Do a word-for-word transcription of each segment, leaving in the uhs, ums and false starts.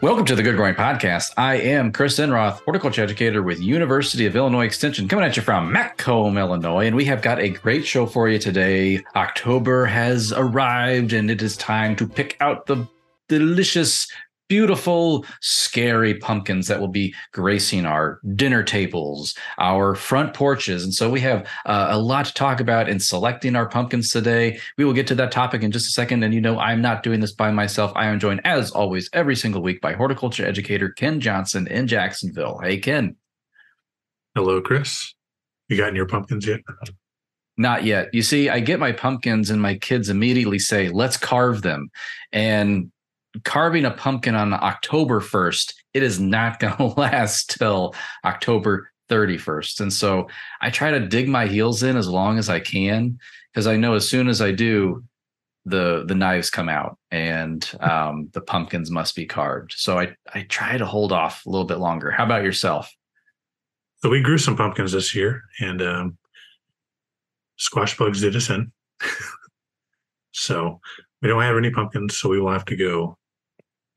Welcome to the Good Growing Podcast. I am Chris Enroth, horticulture educator with University of Illinois Extension, coming at you from Macomb, Illinois. And we have got a great show for you today. October has arrived and it is time to pick out the delicious, beautiful, scary pumpkins that will be gracing our dinner tables, our front porches. And so we have uh, a lot to talk about in selecting our pumpkins today. We will get to that topic in just a second. And you know, I'm not doing this by myself. I am joined, as always, every single week by horticulture educator Ken Johnson in Jacksonville. Hey, Ken. Hello, Chris. You gotten your pumpkins yet? Not yet. You see, I get my pumpkins and my kids immediately say, let's carve them. And carving a pumpkin on October first, it is not going to last till October thirty-first. And so I try to dig my heels in as long as I can, because I know as soon as I do, the the knives come out and um, the pumpkins must be carved. So I, I try to hold off a little bit longer. How about yourself? So we grew some pumpkins this year and um, squash bugs did us in. So we don't have any pumpkins, so we will have to go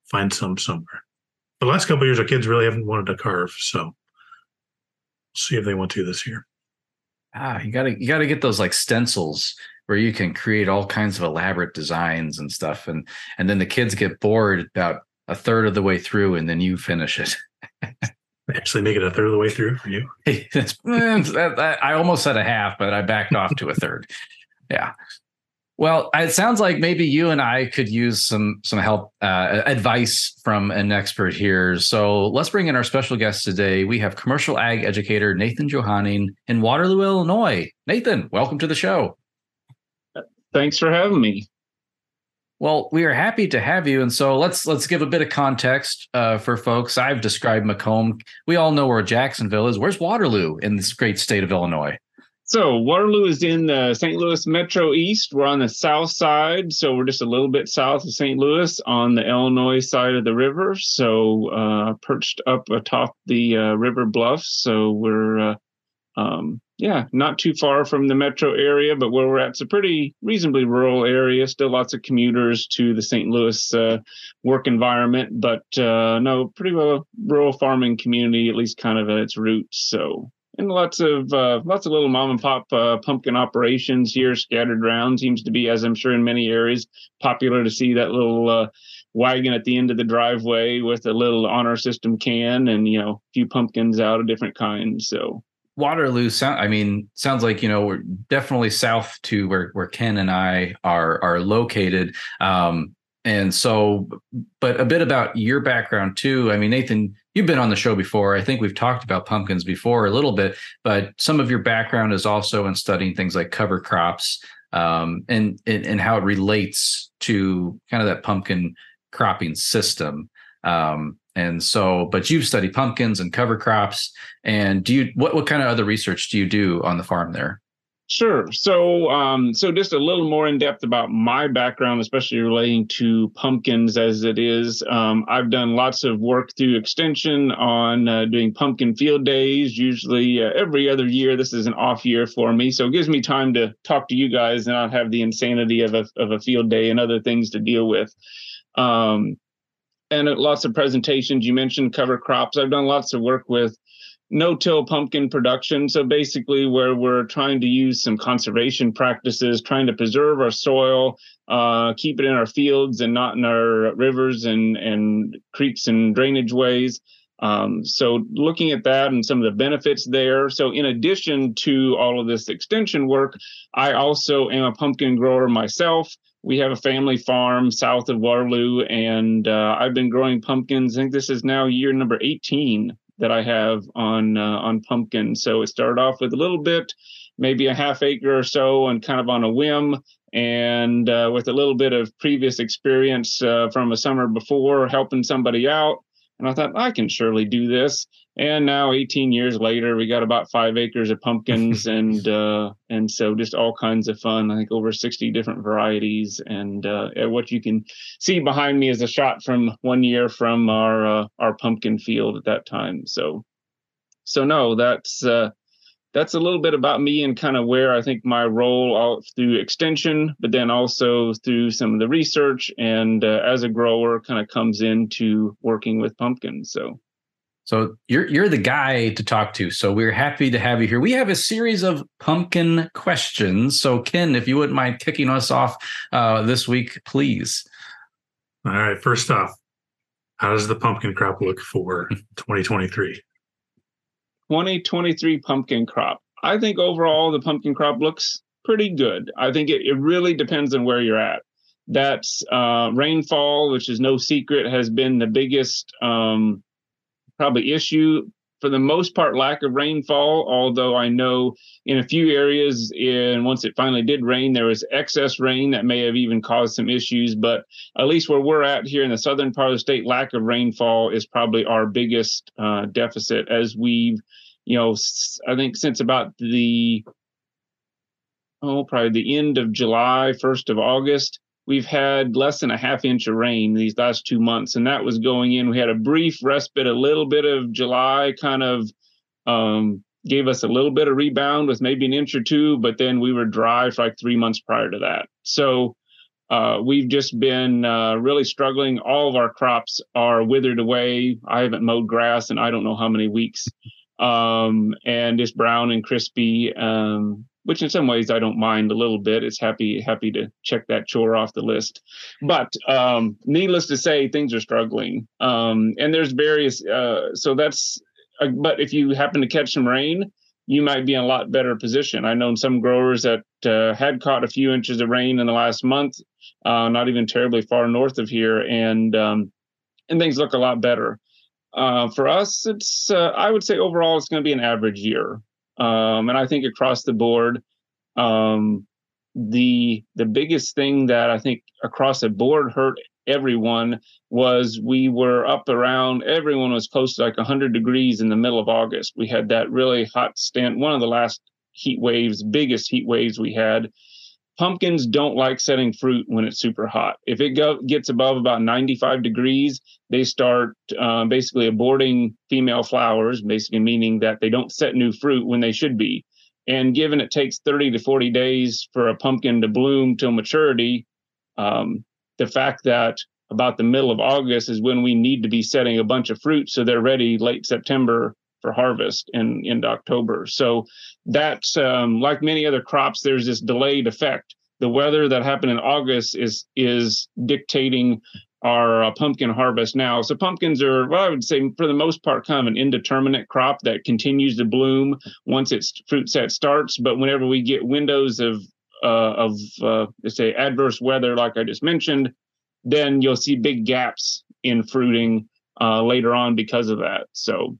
find some somewhere. The last couple of years, our kids really haven't wanted to carve, so we'll see if they want to this year. Ah, you gotta you gotta get those like stencils where you can create all kinds of elaborate designs and stuff, and and then the kids get bored about a third of the way through, and then you finish it. Actually, make it a third of the way through for you. Hey, that's, I almost said a half, but I backed off to a third. Yeah. Well, it sounds like maybe you and I could use some some help, uh, advice from an expert here. So let's bring in our special guest today. We have commercial ag educator Nathan Johanning in Waterloo, Illinois. Nathan, welcome to the show. Thanks for having me. Well, we are happy to have you. And so let's let's give a bit of context uh, for folks. I've described Macomb. We all know where Jacksonville is. Where's Waterloo in this great state of Illinois? So Waterloo is in the Saint Louis Metro East. We're on the south side, so we're just a little bit south of Saint Louis on the Illinois side of the river. So uh, perched up atop the uh, river bluffs. So we're, uh, um, yeah, not too far from the metro area, but where we're at is a pretty reasonably rural area. Still lots of commuters to the Saint Louis uh, work environment, but uh, no, pretty well a rural farming community, at least kind of at its roots. So. And lots of uh, lots of little mom and pop uh, pumpkin operations here scattered around. Seems to be, as I'm sure in many areas, popular to see that little uh, wagon at the end of the driveway with a little honor system can and, you know, a few pumpkins out of different kinds. So Waterloo, sound, I mean, sounds like, you know, we're definitely south to where, where Ken and I are are located. Um, and so but a bit about your background, too. I mean, Nathan, you've been on the show before. I think we've talked about pumpkins before a little bit, but some of your background is also in studying things like cover crops um, and, and and how it relates to kind of that pumpkin cropping system. Um, and so, but you've studied pumpkins and cover crops. And do you what what kind of other research do you do on the farm there? Sure. So um, so just a little more in depth about my background, especially relating to pumpkins as it is. Um, I've done lots of work through Extension on uh, doing pumpkin field days, usually uh, every other year. This is an off year for me, so it gives me time to talk to you guys and not have the insanity of a, of a field day and other things to deal with. Um, and at lots of presentations, you mentioned cover crops. I've done lots of work with no-till pumpkin production. So basically where we're trying to use some conservation practices, trying to preserve our soil, uh, keep it in our fields and not in our rivers and, and creeks and drainage ways. Um, so looking at that and some of the benefits there. So in addition to all of this extension work, I also am a pumpkin grower myself. We have a family farm south of Waterloo, and uh, I've been growing pumpkins. I think this is now year number eighteen. That I have on uh, on pumpkin. So it started off with a little bit, maybe a half acre or so, and kind of on a whim, and uh, with a little bit of previous experience uh, from a summer before helping somebody out. And I thought, I can surely do this. And now eighteen years later, we got about five acres of pumpkins and uh, and so just all kinds of fun. I think over sixty different varieties. And uh, what you can see behind me is a shot from one year from our uh, our pumpkin field at that time. So so no, that's uh, that's a little bit about me and kind of where I think my role all through Extension, but then also through some of the research and uh, as a grower kind of comes into working with pumpkins. So so you're you're the guy to talk to. So we're happy to have you here. We have a series of pumpkin questions. So Ken, if you wouldn't mind kicking us off uh, this week, please. All right. First off, how does the pumpkin crop look for twenty twenty-three? twenty twenty-three pumpkin crop. I think overall the pumpkin crop looks pretty good. I think it, it really depends on where you're at. That's uh, rainfall, which is no secret, has been the biggest um, probably issue. For the most part, lack of rainfall, although I know in a few areas, in once it finally did rain, there was excess rain that may have even caused some issues. But at least where we're at here in the southern part of the state, lack of rainfall is probably our biggest uh, deficit, as we've, you know, I think since about the, oh, probably the end of July, first of August, we've had less than a half inch of rain these last two months, and that was going in. We had a brief respite, a little bit of July kind of um, gave us a little bit of rebound with maybe an inch or two, but then we were dry for like three months prior to that. So uh, we've just been uh, really struggling. All of our crops are withered away. I haven't mowed grass in I don't know how many weeks, um, and it's brown and crispy. Um, which in some ways I don't mind a little bit. It's happy, happy to check that chore off the list. But um, needless to say, things are struggling. Um, and there's various, uh, so that's, uh, but if you happen to catch some rain, you might be in a lot better position. I know some growers that uh, had caught a few inches of rain in the last month, uh, not even terribly far north of here, and um, and things look a lot better. Uh, for us, it's, uh, I would say overall, it's gonna be an average year. Um, and I think across the board, um, the the biggest thing that I think across the board hurt everyone was we were up around, everyone was close to like one hundred degrees in the middle of August. We had that really hot stint, one of the last heat waves, biggest heat waves we had. Pumpkins don't like setting fruit when it's super hot. If it go, gets above about ninety-five degrees, they start uh, basically aborting female flowers, basically meaning that they don't set new fruit when they should be. And given it takes thirty to forty days for a pumpkin to bloom till maturity, um, the fact that about the middle of August is when we need to be setting a bunch of fruit so they're ready late September for harvest in, in October. So that's um, like many other crops, there's this delayed effect. The weather that happened in August is is dictating our uh, pumpkin harvest now. So pumpkins are, well, I would say for the most part, kind of an indeterminate crop that continues to bloom once its fruit set starts. But whenever we get windows of, uh, of uh, let's say, adverse weather, like I just mentioned, then you'll see big gaps in fruiting uh, later on because of that. So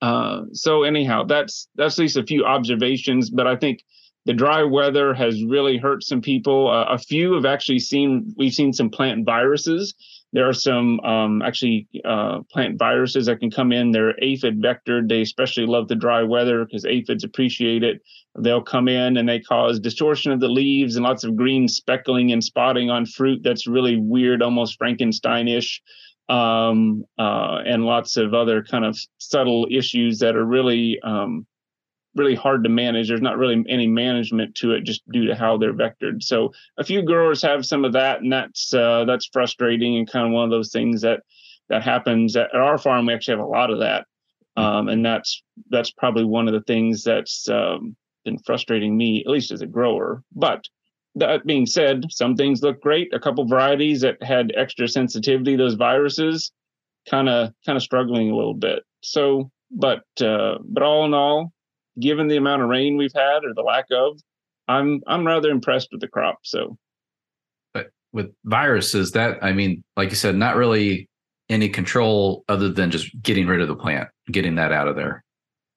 Uh, so anyhow, that's that's at least a few observations, but I think the dry weather has really hurt some people. Uh, a few have actually seen, we've seen some plant viruses. There are some um, actually uh, plant viruses that can come in. They're aphid vectored. They especially love the dry weather because aphids appreciate it. They'll come in and they cause distortion of the leaves and lots of green speckling and spotting on fruit. That's really weird, almost Frankenstein-ish. Um, uh, and lots of other kind of subtle issues that are really, um, really hard to manage. There's not really any management to it just due to how they're vectored. So a few growers have some of that, and that's uh, that's frustrating and kind of one of those things that that happens. At our farm, we actually have a lot of that, um, and that's that's probably one of the things that's um, been frustrating me, at least as a grower. But that being said, some things look great. A couple varieties that had extra sensitivity, those viruses, kind of kind of struggling a little bit. So, but uh, but all in all, given the amount of rain we've had or the lack of, I'm I'm rather impressed with the crop. So, but with viruses, that I mean, like you said, not really any control other than just getting rid of the plant, getting that out of there.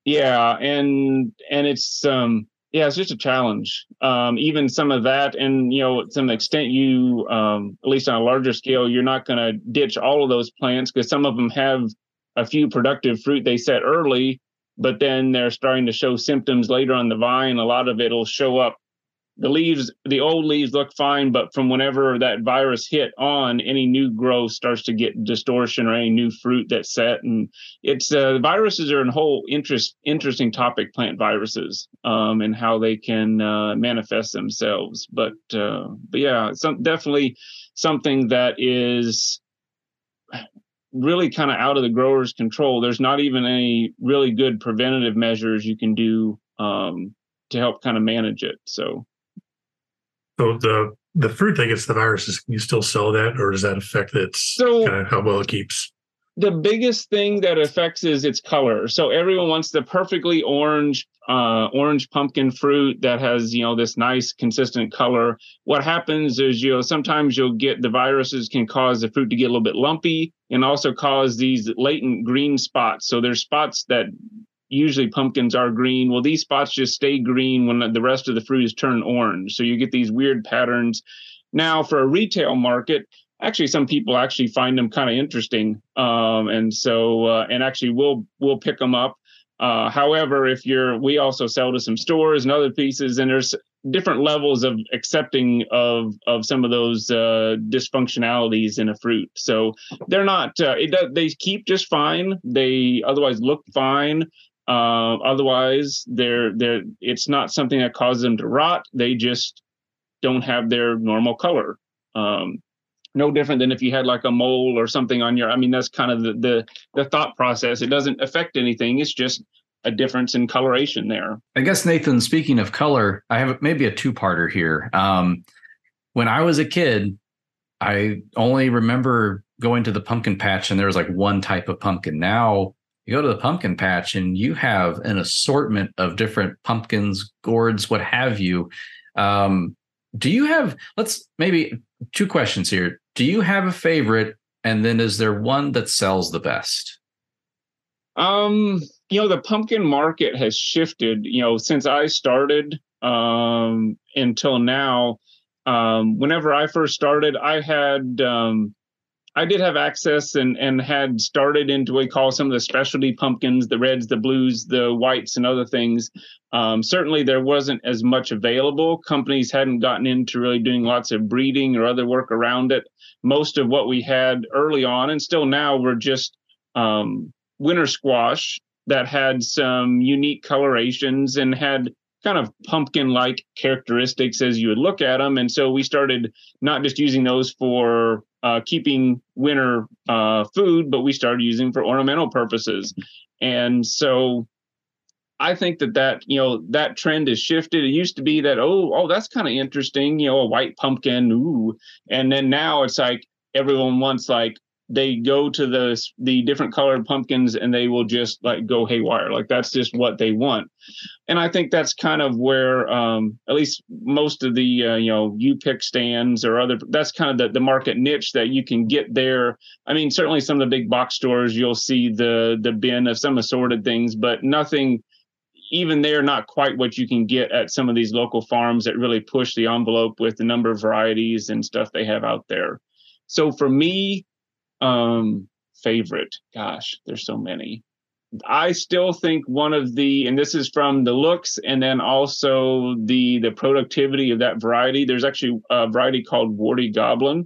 Yeah, and and it's um. Yeah, it's just a challenge. Um, even some of that, and you know, to some extent, you um, at least on a larger scale, you're not going to ditch all of those plants because some of them have a few productive fruit they set early, but then they're starting to show symptoms later on the vine. A lot of it'll show up the leaves, the old leaves look fine, but from whenever that virus hit on, any new growth starts to get distortion or any new fruit that's set. And it's uh, viruses are a whole interest, interesting topic, plant viruses, um, and how they can uh, manifest themselves. But, uh, but yeah, some, definitely something that is really kind of out of the grower's control. There's not even any really good preventative measures you can do um, to help kind of manage it. So. So the the fruit that gets the viruses, can you still sell that, or does that affect its so kind of how well it keeps? The biggest thing that affects is its color. So everyone wants the perfectly orange, uh, orange pumpkin fruit that has, you know, this nice consistent color. What happens is, you know, sometimes you'll get the viruses can cause the fruit to get a little bit lumpy and also cause these latent green spots. So there's spots that usually pumpkins are green. Well, these spots just stay green when the rest of the fruit is turned orange. So you get these weird patterns. Now, for a retail market, actually, some people actually find them kind of interesting. Um, and so, uh, and actually we'll, we'll pick them up. Uh, however, if you're, we also sell to some stores and other pieces, and there's different levels of accepting of, of some of those uh, dysfunctionalities in a fruit. So they're not, uh, it, they keep just fine. They otherwise look fine. Uh, otherwise, they're, they're, it's not something that causes them to rot. They just don't have their normal color. Um, no different than if you had like a mole or something on your, I mean, that's kind of the, the, the thought process. It doesn't affect anything. It's just a difference in coloration there. I guess, Nathan, speaking of color, I have maybe a two-parter here. Um, when I was a kid, I only remember going to the pumpkin patch and there was like one type of pumpkin. Now you go to the pumpkin patch and you have an assortment of different pumpkins, gourds, what have you. Um, do you have, let's maybe two questions here. Do you have a favorite? And then is there one that sells the best? Um, you know, the pumpkin market has shifted, you know, since I started um, until now. Um, whenever I first started, I had, um, I did have access and, and had started into what we call some of the specialty pumpkins, the reds, the blues, the whites, and other things. Um, certainly there wasn't as much available. Companies hadn't gotten into really doing lots of breeding or other work around it. Most of what we had early on, and still now, were just um, winter squash that had some unique colorations and had kind of pumpkin-like characteristics as you would look at them. And so we started not just using those for Uh, keeping winter uh, food, but we started using for ornamental purposes. And so I think that that, you know, that trend has shifted. It used to be that, oh, oh, that's kind of interesting, you know, a white pumpkin, ooh. And then now it's like everyone wants, like, they go to the, the different colored pumpkins and they will just like go haywire. Like that's just what they want. And I think that's kind of where, um, at least most of the, uh, you know, you pick stands or other, that's kind of the, the market niche that you can get there. I mean, certainly some of the big box stores, you'll see the, the bin of some assorted things, but nothing, even there, not quite what you can get at some of these local farms that really push the envelope with the number of varieties and stuff they have out there. So for me, Um, favorite. Gosh, there's so many. I still think one of the, and this is from the looks and then also the the productivity of that variety. There's actually a variety called Warty Goblin.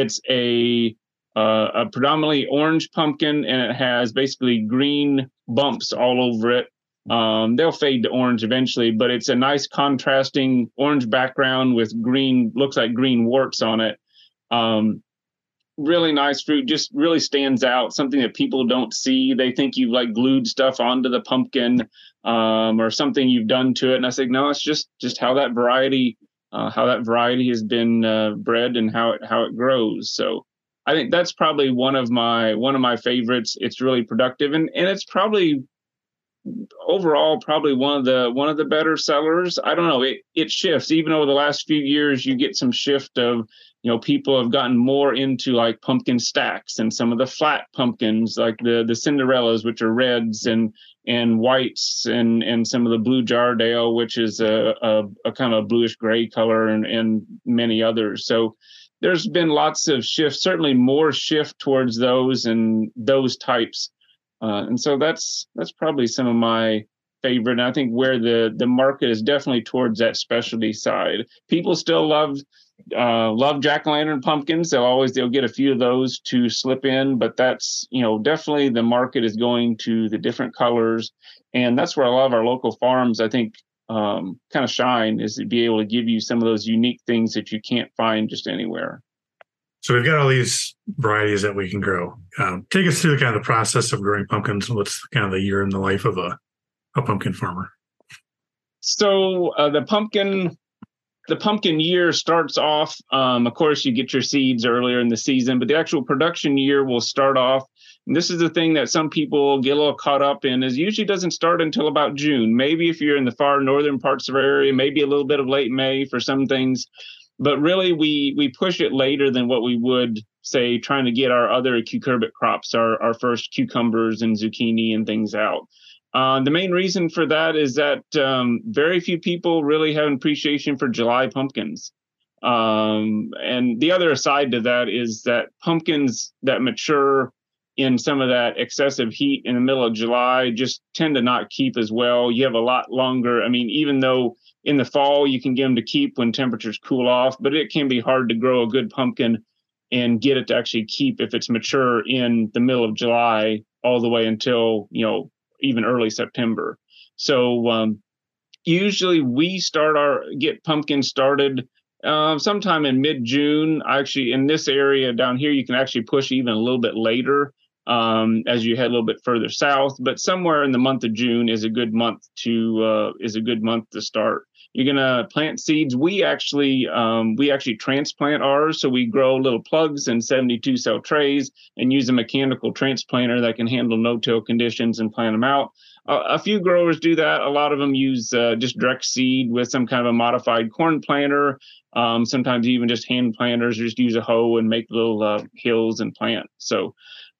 It's a uh, a predominantly orange pumpkin, and it has basically green bumps all over it. Um, they'll fade to orange eventually, but it's a nice contrasting orange background with green, looks like green warts on it. Um, Really nice fruit, just really stands out, something that people don't see. They think you've like glued stuff onto the pumpkin um, or something you've done to it. And I said, no, it's just just how that variety, uh, how that variety has been uh, bred and how it how it grows. So I think that's probably one of my one of my favorites. It's really productive, and and it's probably overall probably one of the one of the better sellers. I don't know. It it shifts. Even over the last few years, you get some shift of, you know, people have gotten more into like pumpkin stacks and some of the flat pumpkins, like the the Cinderellas, which are reds and and whites, and and some of the Blue Jaredale, which is a, a, a kind of bluish gray color, and, and many others. So there's been lots of shifts, certainly more shift towards those and those types. Uh, and so that's that's probably some of my favorite. And I think where the, the market is definitely towards that specialty side. People still love uh, love jack-o'-lantern pumpkins. They'll always they'll get a few of those to slip in, but that's, you know, definitely the market is going to the different colors. And that's where a lot of our local farms, I think, um, kind of shine, is to be able to give you some of those unique things that you can't find just anywhere. So we've got all these varieties that we can grow. Um, take us through the kind of the process of growing pumpkins. What's kind of the year in the life of a, a pumpkin farmer? So uh, the pumpkin, the pumpkin year starts off. Um, of course, you get your seeds earlier in the season, but the actual production year will start off. And this is the thing that some people get a little caught up in, is usually doesn't start until about June. Maybe if you're in the far northern parts of our area, maybe a little bit of late May for some things. But really, we we push it later than what we would, say, trying to get our other cucurbit crops, our, our first cucumbers and zucchini and things out. Uh, the main reason for that is that um, very few people really have an appreciation for July pumpkins. Um, and the other side to that is that pumpkins that mature in some of that excessive heat in the middle of July just tend to not keep as well. You have a lot longer. I mean, even though in the fall, you can get them to keep when temperatures cool off, but it can be hard to grow a good pumpkin and get it to actually keep if it's mature in the middle of July all the way until, you know, even early September. So um, usually we start our get pumpkins started uh, sometime in mid-June. Actually, in this area down here, you can actually push even a little bit later um, as you head a little bit further south. But somewhere in the month of June is a good month to uh, is a good month to start. You're gonna plant seeds. We actually um, we actually transplant ours, so we grow little plugs in seventy-two cell trays and use a mechanical transplanter that can handle no-till conditions and plant them out. Uh, a few growers do that. A lot of them use uh, just direct seed with some kind of a modified corn planter. Um, sometimes even just hand planters. Just use a hoe and make little uh, hills and plant. So,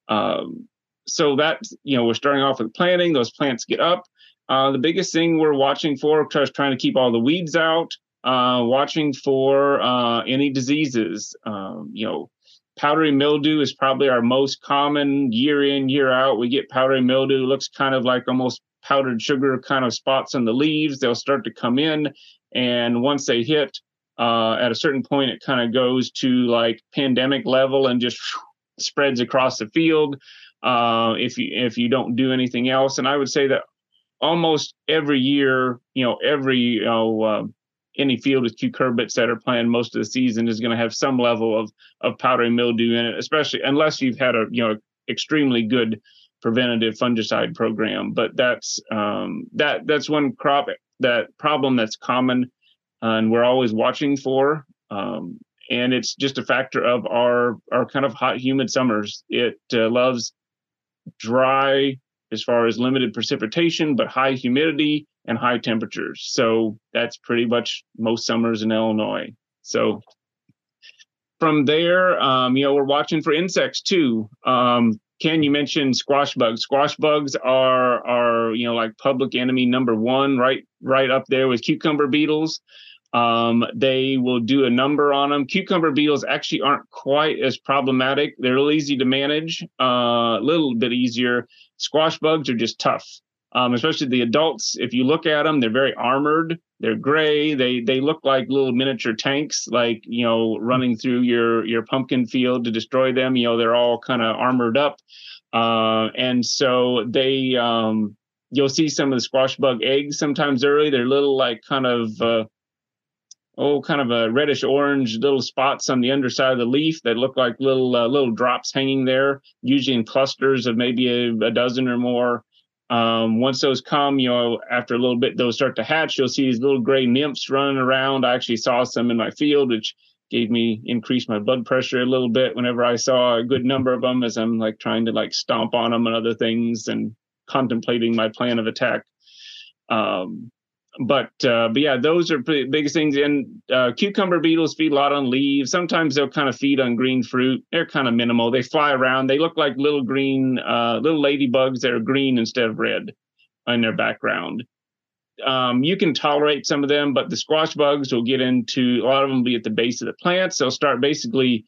um, so that's, you know, we're starting off with planting. Those plants get up. Uh, the biggest thing we're watching for is trying to keep all the weeds out, uh, watching for uh, any diseases. Um, you know, powdery mildew is probably our most common year in, year out. We get powdery mildew. It looks kind of like almost powdered sugar kind of spots on the leaves. They'll start to come in, and once they hit, uh, at a certain point, it kind of goes to like pandemic level and just spreads across the field uh, if you if you don't do anything else. And I would say that almost every year, you know, every, you know, uh, any field with cucurbits that are planted most of the season is going to have some level of of powdery mildew in it, especially unless you've had a, you know, extremely good preventative fungicide program. But that's um, that that's one crop, that problem that's common uh, and we're always watching for. Um, and it's just a factor of our our kind of hot, humid summers. It uh, loves dry, as far as limited precipitation, but high humidity and high temperatures. So that's pretty much most summers in Illinois. So from there, um, you know, we're watching for insects too. Um, Ken, you mentioned squash bugs. Squash bugs are, are, you know, like public enemy number one, right, right up there with cucumber beetles. Um, they will do a number on them. Cucumber beetles actually aren't quite as problematic. They're real easy to manage, uh, a little bit easier. Squash bugs are just tough, um, especially the adults. If you look at them, they're very armored. They're gray. They they look like little miniature tanks, like, you know, running through your your pumpkin field to destroy them. You know, they're all kind of armored up, uh, and so they um, you'll see some of the squash bug eggs sometimes early. They're little like kind of uh, Oh, kind of a reddish orange little spots on the underside of the leaf that look like little uh, little drops hanging there, usually in clusters of maybe a, a dozen or more. Um, once those come, you know, after a little bit, those start to hatch. You'll see these little gray nymphs running around. I actually saw some in my field, which gave me increased my blood pressure a little bit whenever I saw a good number of them, as I'm like trying to like stomp on them and other things and contemplating my plan of attack. Um, But uh, but yeah, those are the biggest things. And uh, cucumber beetles feed a lot on leaves. Sometimes they'll kind of feed on green fruit. They're kind of minimal. They fly around. They look like little green, uh, little ladybugs that are green instead of red in their background. Um, you can tolerate some of them, but the squash bugs will get into, a lot of them will be at the base of the plants. They'll start basically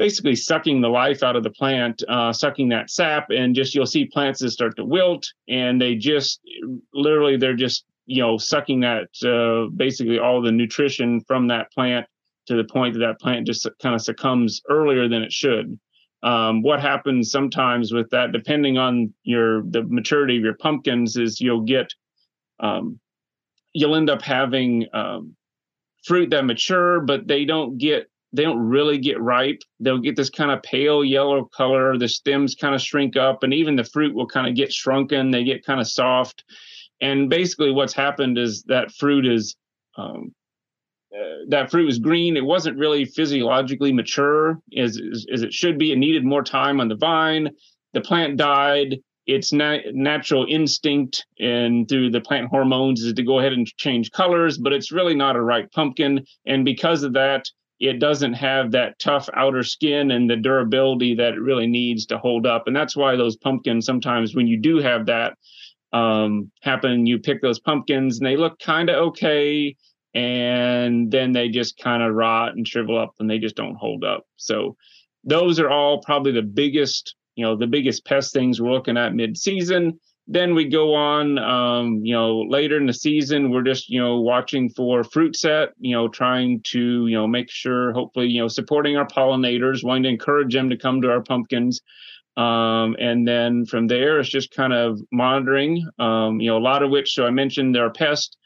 basically sucking the life out of the plant, uh, sucking that sap, and just you'll see plants that start to wilt, and they just literally they're just you know sucking that uh, basically all the nutrition from that plant to the point that that plant just kind of succumbs earlier than it should. Um, what happens sometimes with that, depending on your the maturity of your pumpkins, is you'll get um, you'll end up having um, fruit that mature, but they don't get they don't really get ripe. They'll get this kind of pale yellow color. The stems kind of shrink up, and even the fruit will kind of get shrunken. They get kind of soft, and basically what's happened is that fruit is um, Uh, that fruit was green. It wasn't really physiologically mature as, as, as it should be. It needed more time on the vine. The plant died. Its na- natural instinct and through the plant hormones is to go ahead and change colors, but it's really not a ripe pumpkin. And because of that, it doesn't have that tough outer skin and the durability that it really needs to hold up. And that's why those pumpkins, sometimes when you do have that um, happen, you pick those pumpkins and they look kind of okay. And then they just kind of rot and shrivel up and they just don't hold up. So those are all probably the biggest, you know, the biggest pest things we're looking at mid-season. Then we go on, um, you know, later in the season, we're just, you know, watching for fruit set, you know, trying to, you know, make sure, hopefully, you know, supporting our pollinators, wanting to encourage them to come to our pumpkins. Um, and then from there, it's just kind of monitoring, um, you know, a lot of which, so I mentioned there are pests.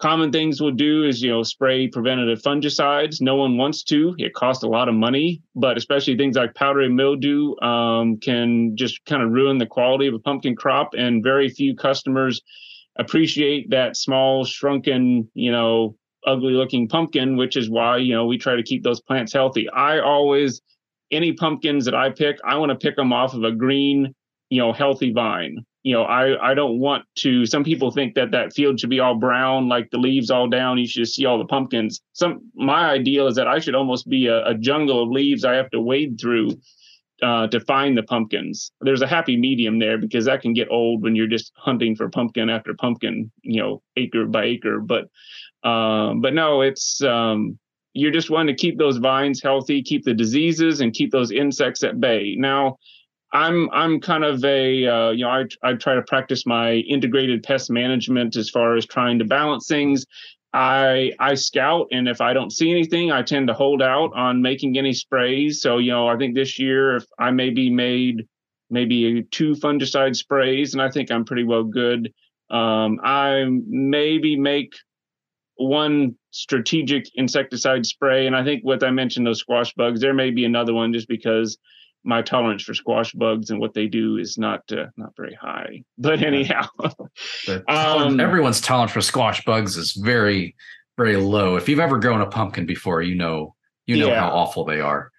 Common things we'll do is, you know, spray preventative fungicides. No one wants to. It costs a lot of money, but especially things like powdery mildew um, can just kind of ruin the quality of a pumpkin crop. And very few customers appreciate that small, shrunken, you know, ugly looking pumpkin, which is why, you know, we try to keep those plants healthy. I always, any pumpkins that I pick, I want to pick them off of a green, you know, healthy vine. You know, I, I don't want to, some people think that that field should be all brown, like the leaves all down. You should see all the pumpkins. Some, my ideal is that I should almost be a, a jungle of leaves I have to wade through uh, to find the pumpkins. There's a happy medium there because that can get old when you're just hunting for pumpkin after pumpkin, you know, acre by acre. But, um, but no, it's, um, you're just wanting to keep those vines healthy, keep the diseases and keep those insects at bay. Now, I'm I'm kind of a, uh, you know, I I try to practice my integrated pest management as far as trying to balance things. I I scout, and if I don't see anything, I tend to hold out on making any sprays. So, you know, I think this year if I maybe made maybe two fungicide sprays, and I think I'm pretty well good. Um, I maybe make one strategic insecticide spray, and I think what I mentioned, those squash bugs, there may be another one just because my tolerance for squash bugs and what they do is not uh, not very high. But anyhow, um, everyone's tolerance for squash bugs is very, very low. If you've ever grown a pumpkin before, you know you know yeah. how awful they are.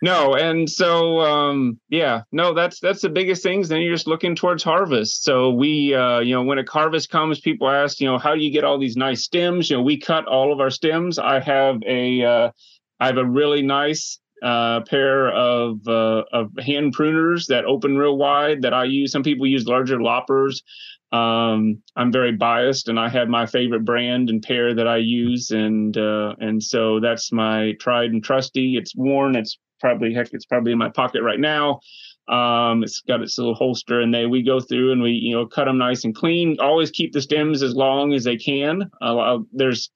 No, and so um, yeah, no, that's that's the biggest things. Then you're just looking towards harvest. So we, uh, you know, when a harvest comes, people ask, you know, how do you get all these nice stems? You know, we cut all of our stems. I have a uh, I have a really nice. A uh, pair of uh, of hand pruners that open real wide that I use. Some people use larger loppers. Um, I'm very biased, and I have my favorite brand and pair that I use, and uh, and so that's my tried and trusty. It's worn. It's probably heck. It's probably in my pocket right now. Um, it's got its little holster, and they we go through and we you know cut them nice and clean. Always keep the stems as long as they can. Uh, there's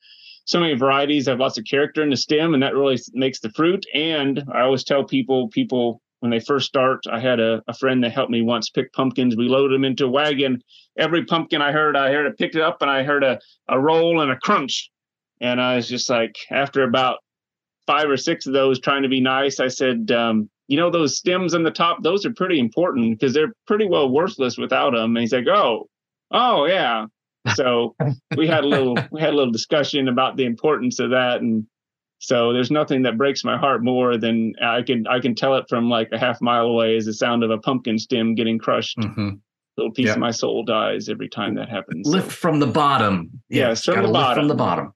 so many varieties have lots of character in the stem, and that really makes the fruit. And I always tell people, people when they first start, I had a, a friend that helped me once pick pumpkins. We loaded them into a wagon. Every pumpkin I heard, I heard it picked it up, and I heard a, a roll and a crunch. And I was just like, after about five or six of those trying to be nice, I said, um, you know, those stems on the top, those are pretty important because they're pretty well worthless without them. And he's like, oh, oh, yeah. So we had a little we had a little discussion about the importance of that, and so there's nothing that breaks my heart more than I can I can tell it from like a half mile away is the sound of a pumpkin stem getting crushed. Mm-hmm. A little piece yeah. of my soul dies every time that happens. Lift so. from the bottom. Yeah, yes, from the bottom. From the bottom.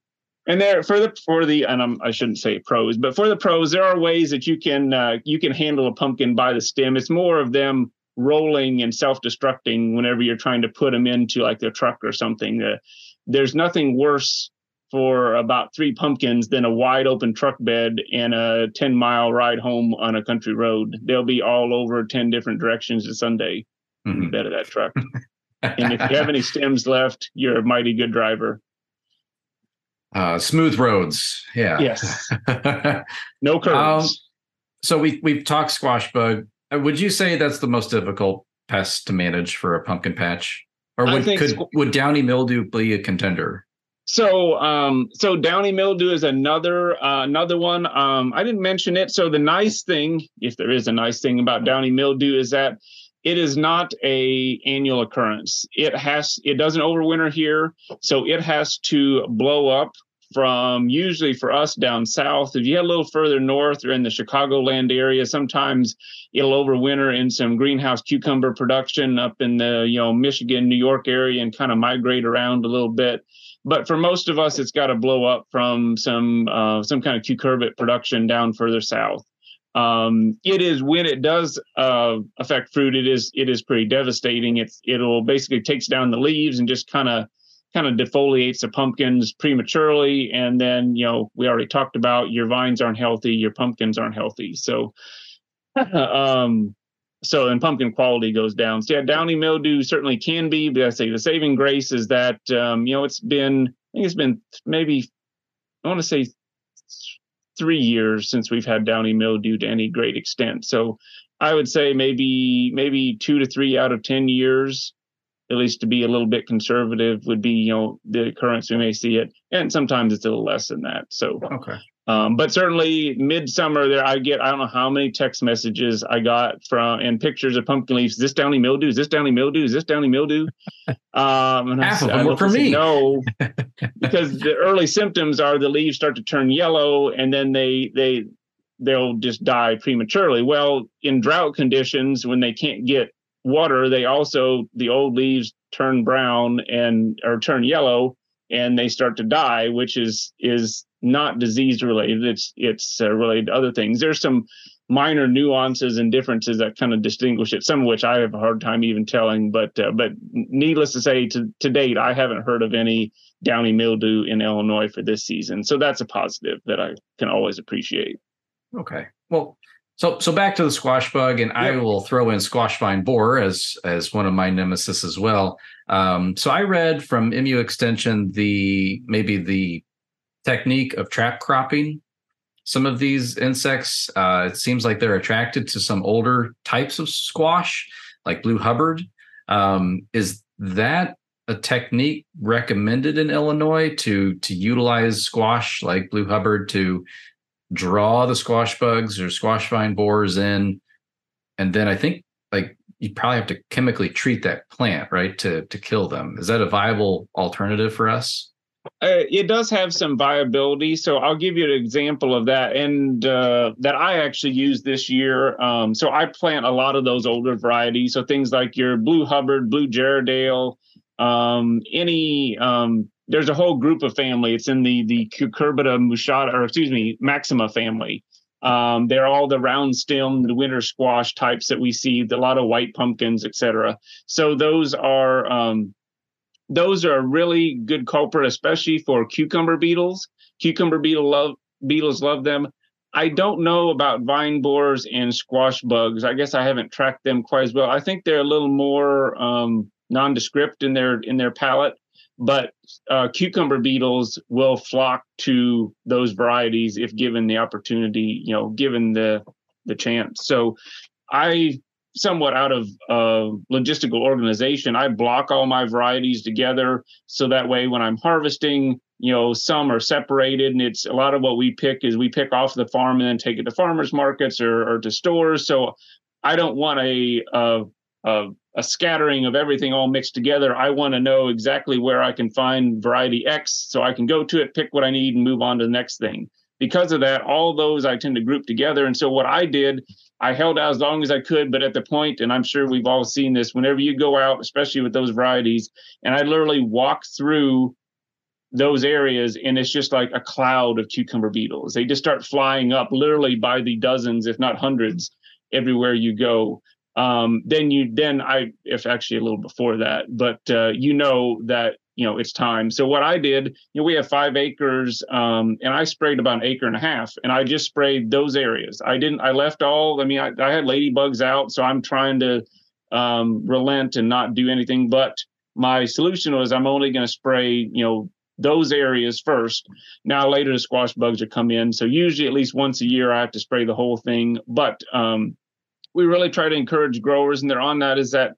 And there for the for the and I'm, I shouldn't say pros, but for the pros, there are ways that you can uh, you can handle a pumpkin by the stem. It's more of them rolling and self-destructing whenever you're trying to put them into like their truck or something. Uh, there's nothing worse for about three pumpkins than a wide open truck bed and a ten mile ride home on a country road. They'll be all over ten different directions this Sunday. Mm-hmm. Bed of that truck. And if you have any stems left, you're a mighty good driver. Uh, smooth roads. Yeah. Yes. No curves. Um, so we, we've talked squash bug. Would you say that's the most difficult pest to manage for a pumpkin patch? Or would, could, squ- would downy mildew be a contender? So, um, so downy mildew is another, uh, another one. Um, I didn't mention it. So the nice thing, if there is a nice thing about downy mildew, is that it is not a annual occurrence. It has, it doesn't overwinter here. So it has to blow up from usually for us down south. If you get a little further north or in the Chicagoland area, sometimes it'll overwinter in some greenhouse cucumber production up in the, you know, Michigan, New York area and kind of migrate around a little bit. But for most of us, it's got to blow up from some, uh, some kind of cucurbit production down further south. Um, it is when it does uh, affect fruit, it is it is pretty devastating. It's it'll basically takes down the leaves and just kind of kind of defoliates the pumpkins prematurely. And then, you know, we already talked about your vines aren't healthy, your pumpkins aren't healthy. So, um, so and pumpkin quality goes down. So yeah, downy mildew certainly can be, but I say the saving grace is that um, you know it's been I think it's been maybe I want to say. three years since we've had downy mildew to any great extent. So I would say maybe maybe two to three out of ten years, at least to be a little bit conservative, would be, you know, the occurrence we may see it. And sometimes it's a little less than that. So, okay. Um, but certainly midsummer there, I get, I don't know how many text messages I got from and pictures of pumpkin leaves. Is this downy mildew? Is this downy mildew? Is this downy mildew? Um, and Half I, of them I were for me. No, because the early symptoms are the leaves start to turn yellow and then they, they, they'll just die prematurely. Well, in drought conditions, when they can't get water, they also, the old leaves turn brown and, or turn yellow and they start to die, which is, is, not disease related. It's it's uh, related to other things. There's some minor nuances and differences that kind of distinguish it. Some of which I have a hard time even telling. But uh, but needless to say, to to date, I haven't heard of any downy mildew in Illinois for this season. So that's a positive that I can always appreciate. Okay. Well, so so back to the squash bug, and yep. I will throw in squash vine borer as as one of my nemesis as well. Um, so I read from I M U Extension the maybe the technique of trap cropping some of these insects. Uh, it seems like they're attracted to some older types of squash, like Blue Hubbard. Um, is that a technique recommended in Illinois to to utilize squash like Blue Hubbard to draw the squash bugs or squash vine borers in? And then I think like you probably have to chemically treat that plant, right, to to kill them. Is that a viable alternative for us? Uh, it does have some viability. So I'll give you an example of that and uh, that I actually used this year. Um, so I plant a lot of those older varieties. So things like your Blue Hubbard, Blue Jaredale, um, any, um, there's a whole group of family. It's in the the Cucurbita muscata, or excuse me, Maxima family. Um, they're all the round stem, the winter squash types that we see, the, a lot of white pumpkins, et cetera. So those are... Um, Those are a really good culprit, especially for cucumber beetles. Cucumber beetle love, beetles love them. I don't know about vine borers and squash bugs. I guess I haven't tracked them quite as well. I think they're a little more um, nondescript in their in their palate, but uh, cucumber beetles will flock to those varieties if given the opportunity, you know, given the the chance. So I... somewhat out of uh, logistical organization, I block all my varieties together. So that way when I'm harvesting, you know, some are separated and it's a lot of what we pick is we pick off the farm and then take it to farmers markets or, or to stores. So I don't want a, a, a, a scattering of everything all mixed together. I want to know exactly where I can find variety X so I can go to it, pick what I need and move on to the next thing. Because of that, all those I tend to group together. And so what I did, I held out as long as I could, but at the point, and I'm sure we've all seen this, whenever you go out, especially with those varieties, and I literally walk through those areas, and it's just like a cloud of cucumber beetles. They just start flying up literally by the dozens, if not hundreds, everywhere you go. Um, then you, then I, if actually a little before that, but uh, you know that you know, it's time. So what I did, you know, we have five acres um, and I sprayed about an acre and a half, and I just sprayed those areas. I didn't, I left all, I mean, I, I had ladybugs out, so I'm trying to um, relent and not do anything. But my solution was I'm only going to spray, you know, those areas first. Now later the squash bugs will come in. So usually at least once a year I have to spray the whole thing. But um, we really try to encourage growers, and they're on that, is that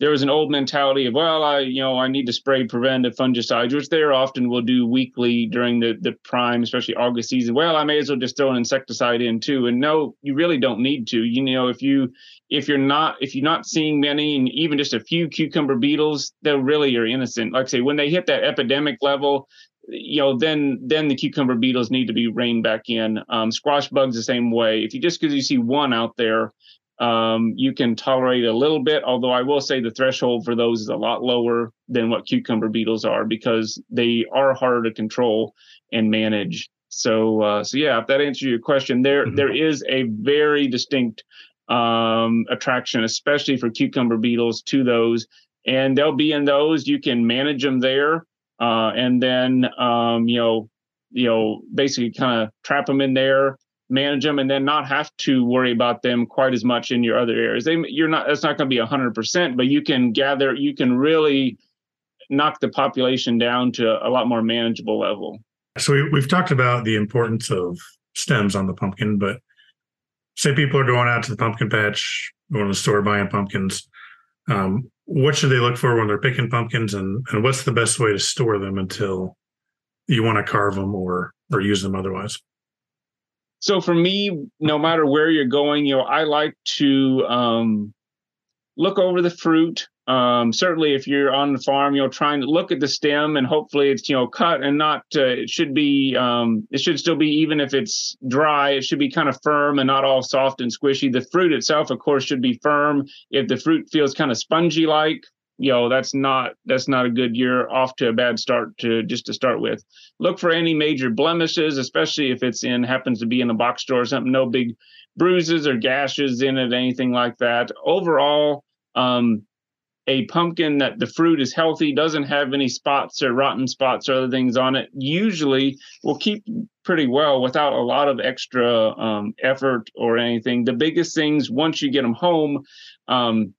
there was an old mentality of, well, I, you know, I need to spray preventive fungicides, which they often will do weekly during the, the prime, especially August season. Well, I may as well just throw an insecticide in too. And no, you really don't need to. You know, if you if you're not if you're not seeing many, and even just a few cucumber beetles, they really are innocent. Like I say, when they hit that epidemic level, you know, then then the cucumber beetles need to be reined back in. Um, squash bugs the same way. If you just because you see one out there, Um, you can tolerate a little bit, although I will say the threshold for those is a lot lower than what cucumber beetles are, because they are harder to control and manage. So, uh, so yeah, if that answers your question, there, mm-hmm. there is a very distinct um, attraction, especially for cucumber beetles, to those, and they'll be in those. You can manage them there, uh, and then um, you know, you know, basically kind of trap them in there, manage them, and then not have to worry about them quite as much in your other areas. They, you're not, that's not going to be a hundred percent, but you can gather, you can really knock the population down to a lot more manageable level. So we, we've talked about the importance of stems on the pumpkin, but say people are going out to the pumpkin patch, going to the store buying pumpkins. Um, what should they look for when they're picking pumpkins, and, and what's the best way to store them until you want to carve them or, or use them otherwise? So for me, no matter where you're going, you know, I like to um, look over the fruit. Um, certainly, if you're on the farm, you know, trying to look at the stem, and hopefully it's, you know, cut and not. Uh, it should be. Um, it should still be, even if it's dry, it should be kind of firm and not all soft and squishy. The fruit itself, of course, should be firm. If the fruit feels kind of spongy like, you know, that's not that's not a good year, off to a bad start to just to start with. Look for any major blemishes, especially if it's in happens to be in a box store or something. No big bruises or gashes in it, anything like that. Overall, um, a pumpkin that the fruit is healthy, doesn't have any spots or rotten spots or other things on it, usually will keep pretty well without a lot of extra um, effort or anything. The biggest things once you get them home. Um,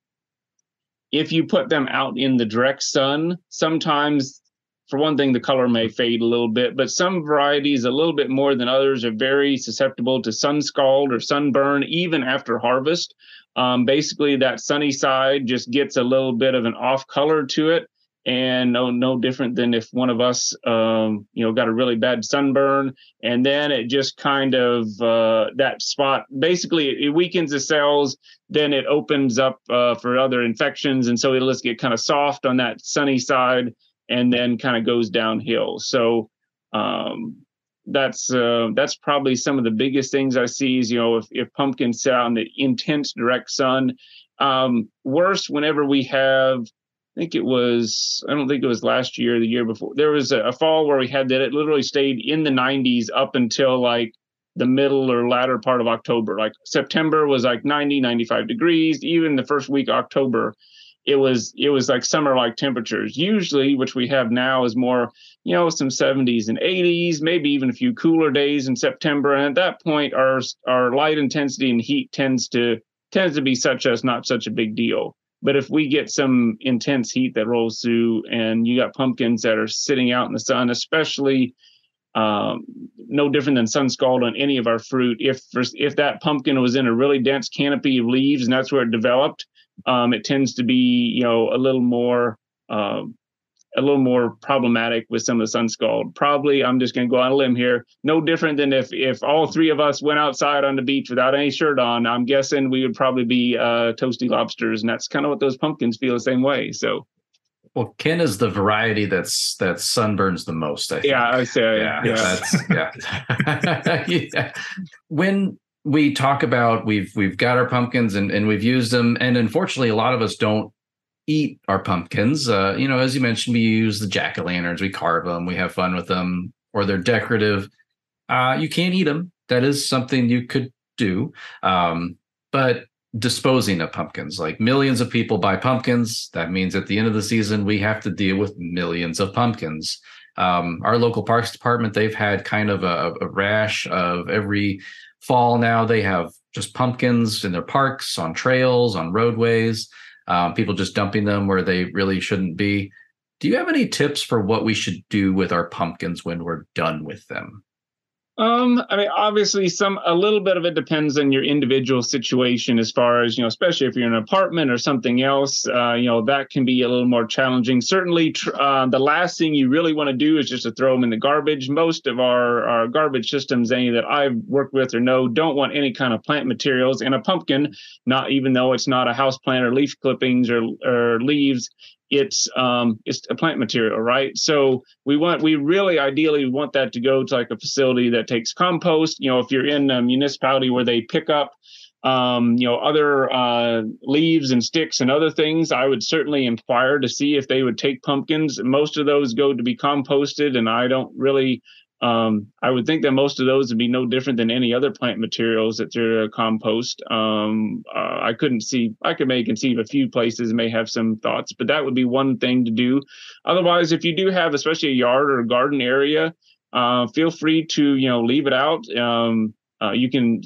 If you put them out in the direct sun, sometimes, for one thing, the color may fade a little bit, but some varieties, a little bit more than others, are very susceptible to sun scald or sunburn, even after harvest. Um, basically, that sunny side just gets a little bit of an off color to it, and no, no different than if one of us, um, you know, got a really bad sunburn, and then it just kind of uh, that spot. Basically, it, it weakens the cells. Then it opens up uh, for other infections, and so it'll just get kind of soft on that sunny side, and then kind of goes downhill. So um, that's uh, that's probably some of the biggest things I see is, you know, if, if pumpkins sit out in the intense direct sun. Um, worse whenever we have. I think it was, I don't think it was last year, the year before. There was a, a fall where we had that. It literally stayed in the nineties up until like the middle or latter part of October. Like September was like ninety, ninety-five degrees. Even the first week, October, it was, it was like summer-like temperatures. Usually, which we have now is more, you know, some seventies and eighties, maybe even a few cooler days in September. And at that point, our, our light intensity and heat tends to, tends to be such as not such a big deal. But if we get some intense heat that rolls through, and you got pumpkins that are sitting out in the sun, especially um, no different than sun scald on any of our fruit. If if that pumpkin was in a really dense canopy of leaves, and that's where it developed, um, it tends to be, you know, a little more uh, a little more problematic with some of the sun scald. Probably, I'm just going to go on a limb here. No different than if if all three of us went outside on the beach without any shirt on. I'm guessing we would probably be uh, toasty lobsters, and that's kind of what those pumpkins feel the same way. So, well, Ken is the variety that's that sunburns the most, I think. Yeah, I say. Yeah, yeah. That's, yeah. Yeah. When we talk about we've we've got our pumpkins and and we've used them, and unfortunately, a lot of us don't eat our pumpkins. Uh, you know, as you mentioned, we use the jack-o'-lanterns, we carve them, we have fun with them, or they're decorative. Uh, you can't eat them. That is something you could do. Um, but disposing of pumpkins. Like, millions of people buy pumpkins. That means at the end of the season, we have to deal with millions of pumpkins. Um, our local parks department, they've had kind of a, a rash of every fall now. They have just pumpkins in their parks, on trails, on roadways, um, people just dumping them where they really shouldn't be. Do you have any tips for what we should do with our pumpkins when we're done with them? Um, I mean, obviously, some a little bit of it depends on your individual situation as far as, you know, especially if you're in an apartment or something else, uh, you know, that can be a little more challenging. Certainly, tr- uh, the last thing you really want to do is just to throw them in the garbage. Most of our, our garbage systems, any that I've worked with or know, don't want any kind of plant materials in a pumpkin, not even though it's not a house plant or leaf clippings or, or leaves. It's um it's a plant material, right? So we want we really ideally want that to go to like a facility that takes compost. You know, if you're in a municipality where they pick up um you know other uh leaves and sticks and other things, I would certainly inquire to see if they would take pumpkins. Most of those go to be composted, and I don't really um I would think that most of those would be no different than any other plant materials that they're compost. Um uh, I couldn't see I could may conceive a few places may have some thoughts, but that would be one thing to do. Otherwise, if you do have especially a yard or a garden area, uh feel free to, you know, leave it out. Um uh, you can,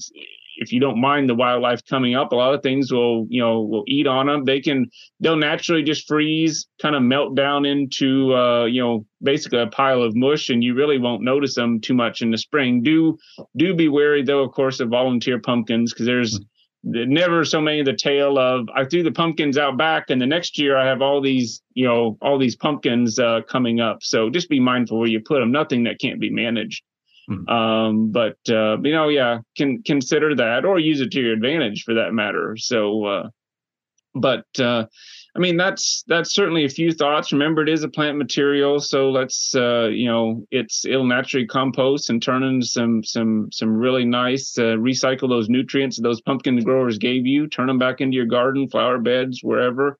if you don't mind the wildlife coming up, a lot of things will, you know, will eat on them. They can, they'll naturally just freeze, kind of melt down into, uh, you know, basically a pile of mush, and you really won't notice them too much in the spring. Do, do be wary though, of course, of volunteer pumpkins, because there's never so many of the tale of, I threw the pumpkins out back and the next year I have all these, you know, all these pumpkins uh, coming up. So just be mindful where you put them, nothing that can't be managed. Um, but, uh, you know, yeah, can consider that or use it to your advantage for that matter. So, uh, but, uh, I mean, that's, that's certainly a few thoughts. Remember, it is a plant material. So let's, uh, you know, it's, it'll naturally compost and turn into some, some, some really nice, uh, recycle those nutrients those pumpkin growers gave you, turn them back into your garden, flower beds, wherever.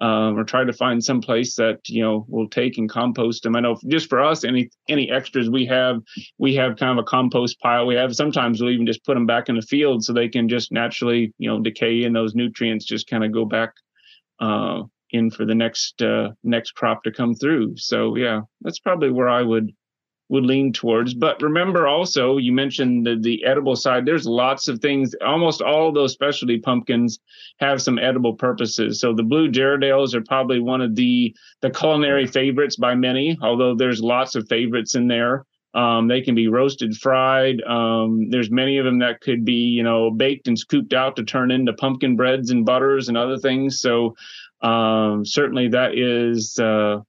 Um, or try to find some place that, you know, will take and compost them. I know just for us, any any extras we have, we have kind of a compost pile. We have sometimes we'll even just put them back in the field so they can just naturally, you know, decay, and those nutrients just kind of go back uh, in for the next uh, next crop to come through. So yeah, that's probably where I would would lean towards. But remember also, you mentioned the, the edible side. There's lots of things. Almost all those specialty pumpkins have some edible purposes. So the Blue Jaredales are probably one of the the culinary favorites by many, although there's lots of favorites in there. Um, they can be roasted, fried. Um, there's many of them that could be, you know, baked and scooped out to turn into pumpkin breads and butters and other things. So um, certainly that is... Uh,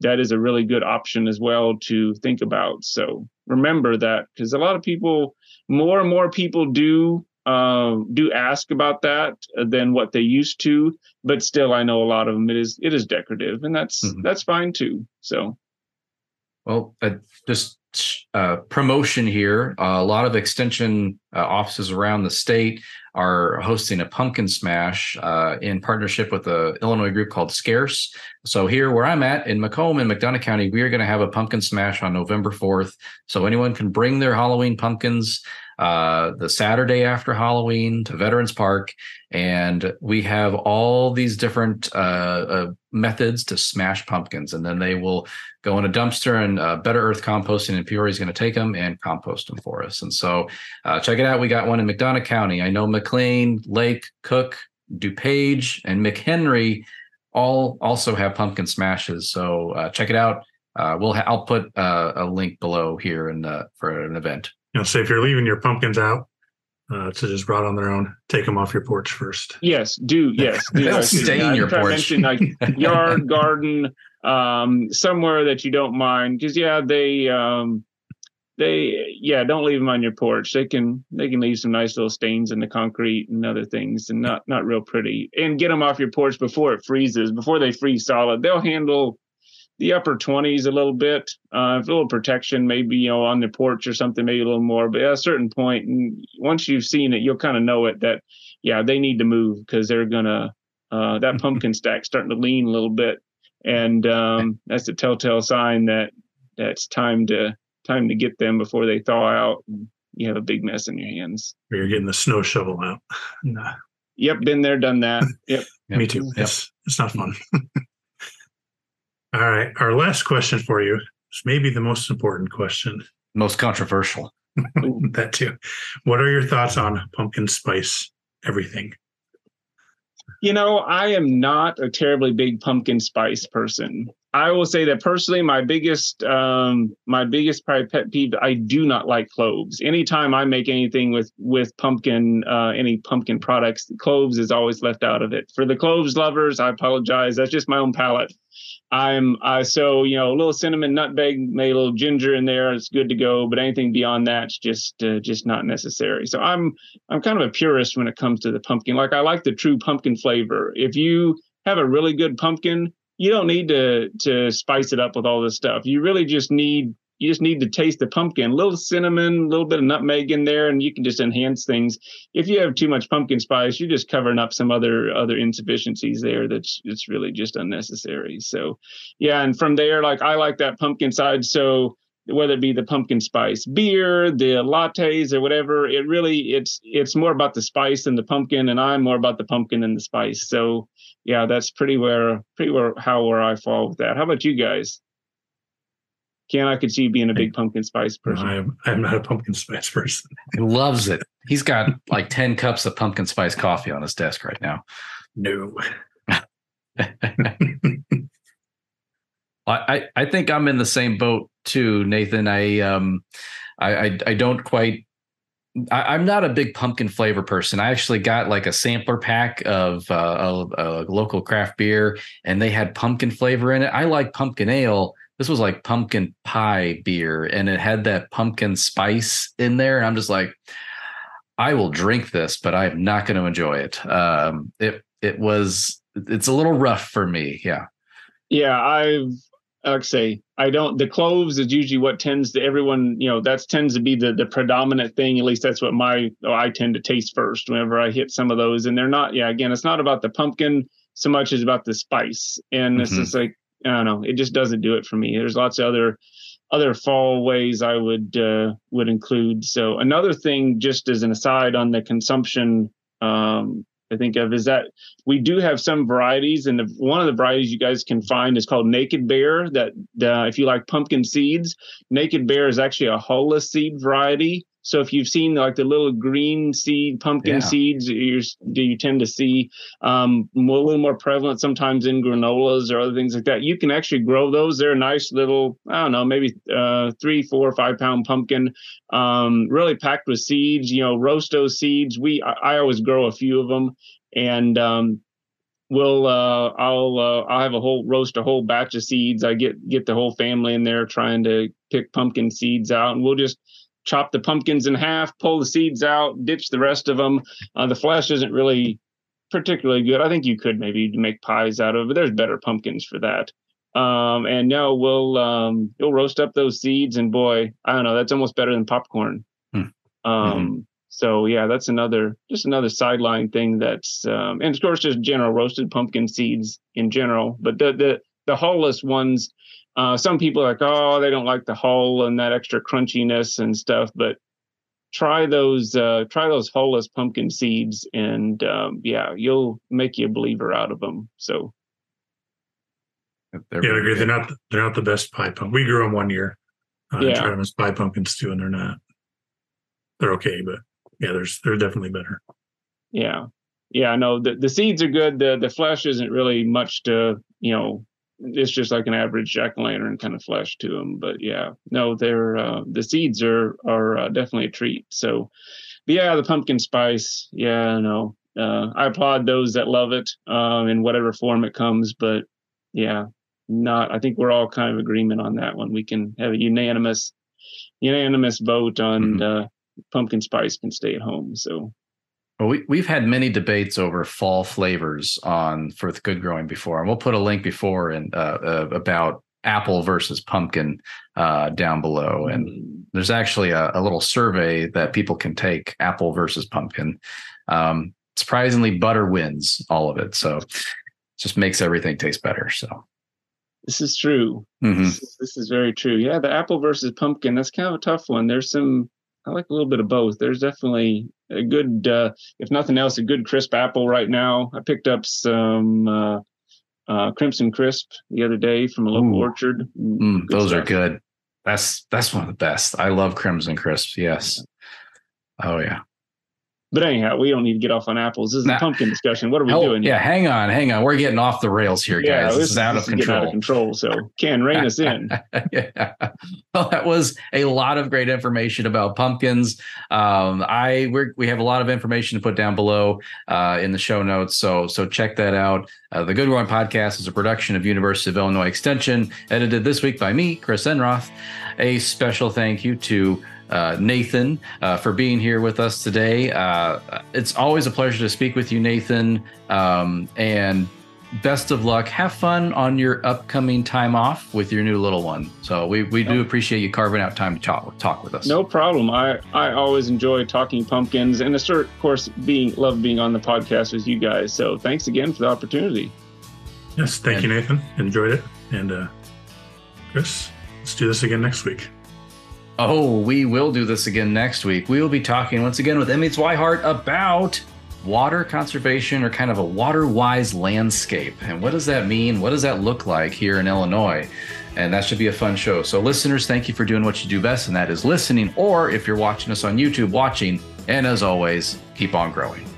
that is a really good option as well to think about. So remember that, because a lot of people, more and more people do uh, do ask about that than what they used to. But still, I know a lot of them, it is it is decorative, and that's mm-hmm. that's fine too. So, well, uh, just uh, promotion here. Uh, a lot of extension uh, offices around the state are hosting a Pumpkin Smash uh, in partnership with an Illinois group called Scarce. So here where I'm at in Macomb and McDonough County, we are going to have a Pumpkin Smash on November fourth. So anyone can bring their Halloween pumpkins uh, the Saturday after Halloween to Veterans Park. And we have all these different uh, uh, methods to smash pumpkins. And then they will go in a dumpster, and uh, Better Earth Composting in Peoria is going to take them and compost them for us. And so uh, check it out. We got one in McDonough County. I know McLean, Lake, Cook, DuPage, and McHenry all also have pumpkin smashes. So uh, check it out. Uh, we'll ha- I'll put uh, a link below here in the, for an event. You know, so if you're leaving your pumpkins out, Uh, to just rot on their own, take them off your porch first. Yes, do. Yes. Do. They'll stay in your porch. Mention, like, yard, garden, um, somewhere that you don't mind. Because, yeah, they, um, they, yeah, don't leave them on your porch. They can they can leave some nice little stains in the concrete and other things, and not, not real pretty. And get them off your porch before it freezes, before they freeze solid. They'll handle the upper twenties a little bit, uh, a little protection, maybe, you know, on the porch or something, maybe a little more. But at a certain point, and once you've seen it, you'll kind of know it that, yeah, they need to move, because they're going to, uh, that pumpkin stack's starting to lean a little bit. And um, that's a telltale sign that that's time to time to get them before they thaw out and you have a big mess in your hands. Or you're getting the snow shovel out. No. Yep, been there, done that. Yep. Me too. Yep. It's, it's not fun. All right. Our last question for you is maybe the most important question. Most controversial. That too. What are your thoughts on pumpkin spice everything? You know, I am not a terribly big pumpkin spice person. I will say that personally, my biggest, um, my biggest probably pet peeve, I do not like cloves. Anytime I make anything with with pumpkin, uh, any pumpkin products, cloves is always left out of it. For the cloves lovers, I apologize. That's just my own palate. I'm uh, so you know a little cinnamon, nutmeg, maybe a little ginger in there. It's good to go. But anything beyond that's just uh, just not necessary. So I'm I'm kind of a purist when it comes to the pumpkin. Like I like the true pumpkin flavor. If you have a really good pumpkin, you don't need to to spice it up with all this stuff. You really just need you just need to taste the pumpkin, a little cinnamon, a little bit of nutmeg in there, and you can just enhance things. If you have too much pumpkin spice, you're just covering up some other other insufficiencies there that's it's really just unnecessary. So, yeah, and from there, like I like that pumpkin side. So whether it be the pumpkin spice beer, the lattes or whatever, it really it's it's more about the spice than the pumpkin, and I'm more about the pumpkin than the spice. So yeah, that's pretty where pretty where how where I fall with that. How about you guys? Ken, I could see you being a big pumpkin spice person. No, I am, I'm not a pumpkin spice person. He loves it. He's got like ten cups of pumpkin spice coffee on his desk right now. No. I, I think I'm in the same boat too, Nathan. I um I I, I don't quite I, I'm not a big pumpkin flavor person. I actually got like a sampler pack of uh, a, a local craft beer, and they had pumpkin flavor in it. I like pumpkin ale. This was like pumpkin pie beer, and it had that pumpkin spice in there. And I'm just like, I will drink this, but I'm not going to enjoy it. Um, it it was it's a little rough for me. Yeah. Yeah, I've, like I say, I don't, the cloves is usually what tends to everyone, you know, that's tends to be the, the predominant thing. At least that's what my, oh, I tend to taste first whenever I hit some of those. And they're not, yeah, again, it's not about the pumpkin so much as about the spice. And mm-hmm. It's just like, I don't know, it just doesn't do it for me. There's lots of other, other fall ways I would, uh, would include. So another thing, just as an aside on the consumption, um, I think of is that we do have some varieties, and the, one of the varieties you guys can find is called Naked Bear. That uh, if you like pumpkin seeds, Naked Bear is actually a hulla seed variety. So if you've seen like the little green seed pumpkin yeah. seeds, you you tend to see um, a little more prevalent sometimes in granolas or other things like that. You can actually grow those. They're a nice little, I don't know, maybe uh, three, four, five pound pumpkin, um, really packed with seeds. You know, roast those seeds. We I, I always grow a few of them, and um, we'll uh, I'll uh, I'll have a whole roast a whole batch of seeds. I get get the whole family in there trying to pick pumpkin seeds out, and we'll just chop the pumpkins in half, pull the seeds out, ditch the rest of them. Uh, the flesh isn't really particularly good. I think you could maybe make pies out of it, but there's better pumpkins for that. Um, and no, we'll um, you'll roast up those seeds, and boy, I don't know, that's almost better than popcorn. Hmm. Um, mm-hmm. So yeah, that's another just another sideline thing. That's um, and of course just general roasted pumpkin seeds in general, but the the the hull-less ones. Uh, some people are like, oh, they don't like the hull and that extra crunchiness and stuff. But try those, uh, try those hull-less pumpkin seeds, and um, yeah, you'll make you a believer out of them. So, yeah, I agree. They're not, they're not the best pie pumpkin. We grew them one year. Uh, yeah, tried them as pie pumpkins too, and they're not. They're okay, but yeah, there's they're definitely better. Yeah, yeah, no, the the seeds are good. The the flesh isn't really much to you know. It's just like an average jack-o'-lantern kind of flesh to them. But yeah, no, they're, uh, the seeds are, are uh, definitely a treat. So but yeah, the pumpkin spice. Yeah, no, uh, I applaud those that love it, um, in whatever form it comes, but yeah, not, I think we're all kind of agreement on that one. We can have a unanimous, unanimous vote on, mm-hmm. uh, pumpkin spice can stay at home. So. Well, we, we've had many debates over fall flavors on for the Good Growing before, and we'll put a link before and uh, uh, about apple versus pumpkin uh, down below. And there's actually a, a little survey that people can take, apple versus pumpkin. Um, surprisingly, butter wins all of it, so it just makes everything taste better. So this is true. Mm-hmm. This is, this is very true. Yeah, the apple versus pumpkin. That's kind of a tough one. There's some. I like a little bit of both. There's definitely a good, uh, if nothing else, a good crisp apple right now. I picked up some uh, uh, Crimson Crisp the other day from a local Ooh. orchard. Mm, those stuff. are good. That's that's one of the best. I love Crimson Crisps. Yes. Oh, yeah. But anyhow, we don't need to get off on apples. This is nah. a pumpkin discussion. What are we oh, doing? Yeah, here? hang on, hang on. We're getting off the rails here, yeah, guys. This, this is out this of is control. Out of control. So, Ken, rein us in. Yeah. Well, that was a lot of great information about pumpkins. Um, I we're, we have a lot of information to put down below uh, in the show notes. So, so check that out. Uh, the Good Growing Podcast is a production of University of Illinois Extension, edited this week by me, Chris Enroth. A special thank you to Uh, Nathan, uh, for being here with us today. Uh, it's always a pleasure to speak with you, Nathan. Um, and best of luck. Have fun on your upcoming time off with your new little one. So we, we do appreciate you carving out time to talk, talk with us. No problem. I, I always enjoy talking pumpkins and of course being love being on the podcast with you guys. So thanks again for the opportunity. Yes. Thank and, you, Nathan. Enjoyed it. And uh, Chris, let's do this again next week. Oh, we will do this again next week. We will be talking once again with Emmett Zweihart about water conservation, or kind of a water-wise landscape. And what does that mean? What does that look like here in Illinois? And that should be a fun show. So listeners, thank you for doing what you do best, and that is listening. Or if you're watching us on YouTube, watching. And as always, keep on growing.